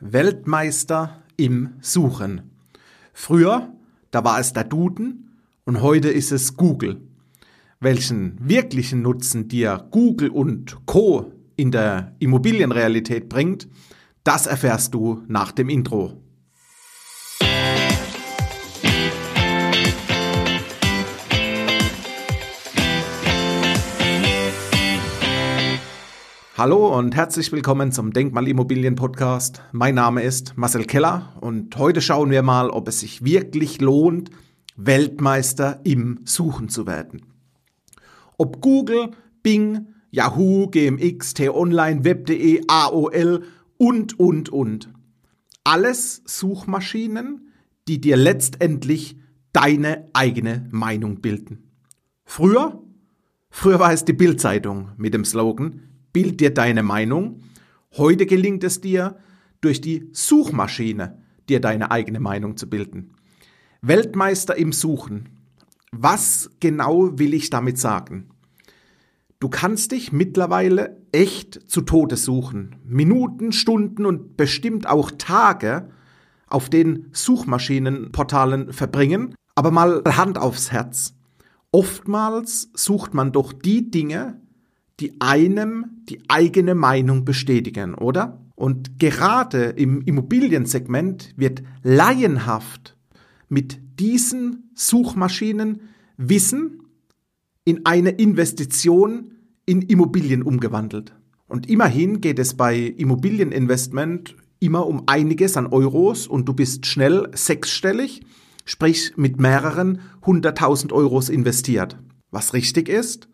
Weltmeister im Suchen. Früher, da war es der Duden und heute ist es Google. Welchen wirklichen Nutzen dir Google und Co. in der Immobilienrealität bringt, das erfährst du nach dem Intro. Hallo und herzlich willkommen zum Denkmalimmobilien-Podcast. Mein Name ist Marcel Keller und heute schauen wir mal, ob es sich wirklich lohnt, Weltmeister im Suchen zu werden. Ob Google, Bing, Yahoo, GMX, T-Online, Web.de, AOL und. Alles Suchmaschinen, die dir letztendlich deine eigene Meinung bilden. Früher war es die Bild-Zeitung mit dem Slogan: Bild dir deine Meinung. Heute gelingt es dir, durch die Suchmaschine dir deine eigene Meinung zu bilden. Weltmeister im Suchen. Was genau will ich damit sagen? Du kannst dich mittlerweile echt zu Tode suchen. Minuten, Stunden und bestimmt auch Tage auf den Suchmaschinenportalen verbringen. Aber mal Hand aufs Herz. Oftmals sucht man doch die Dinge, die einem die eigene Meinung bestätigen, oder? Und gerade im Immobiliensegment wird laienhaft mit diesen Suchmaschinen Wissen in eine Investition in Immobilien umgewandelt. Und immerhin geht es bei Immobilieninvestment immer um einiges an Euros und du bist schnell sechsstellig, sprich mit mehreren 100.000 Euros investiert. Was richtig ist: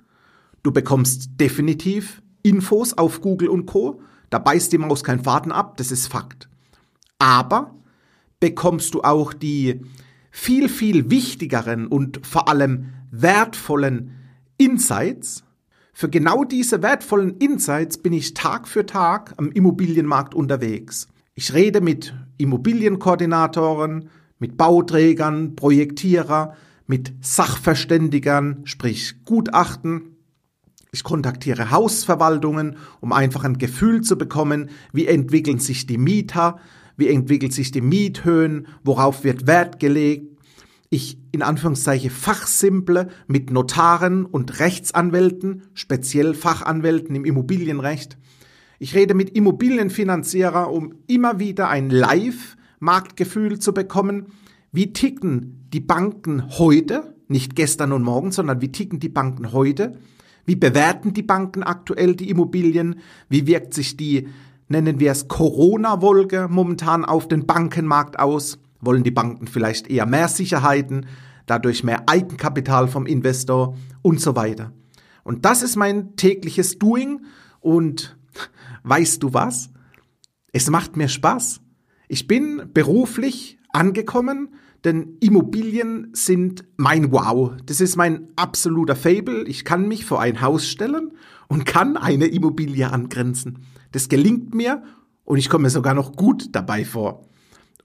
Du bekommst definitiv Infos auf Google und Co. Da beißt die Maus keinen Faden ab, das ist Fakt. Aber bekommst du auch die viel, viel wichtigeren und vor allem wertvollen Insights? Für genau diese wertvollen Insights bin ich Tag für Tag am Immobilienmarkt unterwegs. Ich rede mit Immobilienkoordinatoren, mit Bauträgern, Projektierer, mit Sachverständigern, sprich Gutachten. Ich kontaktiere Hausverwaltungen, um einfach ein Gefühl zu bekommen, wie entwickeln sich die Mieter, wie entwickeln sich die Miethöhen, worauf wird Wert gelegt. Ich, in Anführungszeichen, fachsimple mit Notaren und Rechtsanwälten, speziell Fachanwälten im Immobilienrecht. Ich rede mit Immobilienfinanzierer, um immer wieder ein Live-Marktgefühl zu bekommen. Wie ticken die Banken heute, nicht gestern und morgen, sondern wie ticken die Banken heute? Wie bewerten die Banken aktuell die Immobilien? Wie wirkt sich die, nennen wir es, Corona-Wolke momentan auf den Bankenmarkt aus? Wollen die Banken vielleicht eher mehr Sicherheiten, dadurch mehr Eigenkapital vom Investor und so weiter? Und das ist mein tägliches Doing. Und weißt du was? Es macht mir Spaß. Ich bin beruflich angekommen, denn Immobilien sind mein Wow. Das ist mein absoluter Fable. Ich kann mich vor ein Haus stellen und kann eine Immobilie angrenzen. Das gelingt mir und ich komme mir sogar noch gut dabei vor.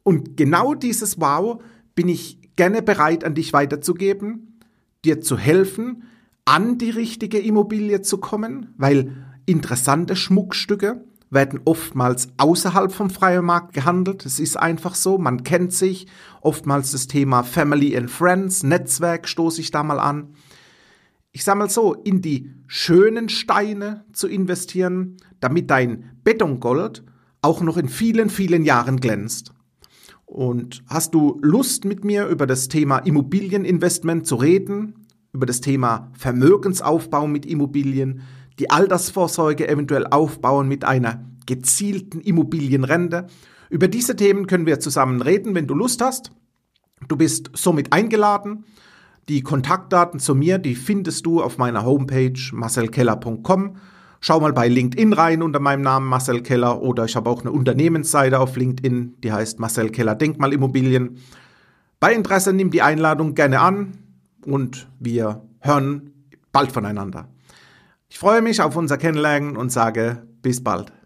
Und genau dieses Wow bin ich gerne bereit, an dich weiterzugeben, dir zu helfen, an die richtige Immobilie zu kommen, weil interessante Schmuckstücke werden oftmals außerhalb vom freien Markt gehandelt. Es ist einfach so, man kennt sich. Oftmals das Thema Family and Friends, Netzwerk stoße ich da mal an. Ich sage mal so, in die schönen Steine zu investieren, damit dein Betongold auch noch in vielen, vielen Jahren glänzt. Und hast du Lust, mit mir über das Thema Immobilieninvestment zu reden, über das Thema Vermögensaufbau mit Immobilien, die Altersvorsorge eventuell aufbauen mit einer gezielten Immobilienrente? Über diese Themen können wir zusammen reden, wenn du Lust hast. Du bist somit eingeladen. Die Kontaktdaten zu mir, die findest du auf meiner Homepage marcelkeller.com. Schau mal bei LinkedIn rein unter meinem Namen Marcel Keller, oder ich habe auch eine Unternehmensseite auf LinkedIn, die heißt Marcel Keller Denkmalimmobilien. Bei Interesse nimm die Einladung gerne an und wir hören bald voneinander. Ich freue mich auf unser Kennenlernen und sage bis bald.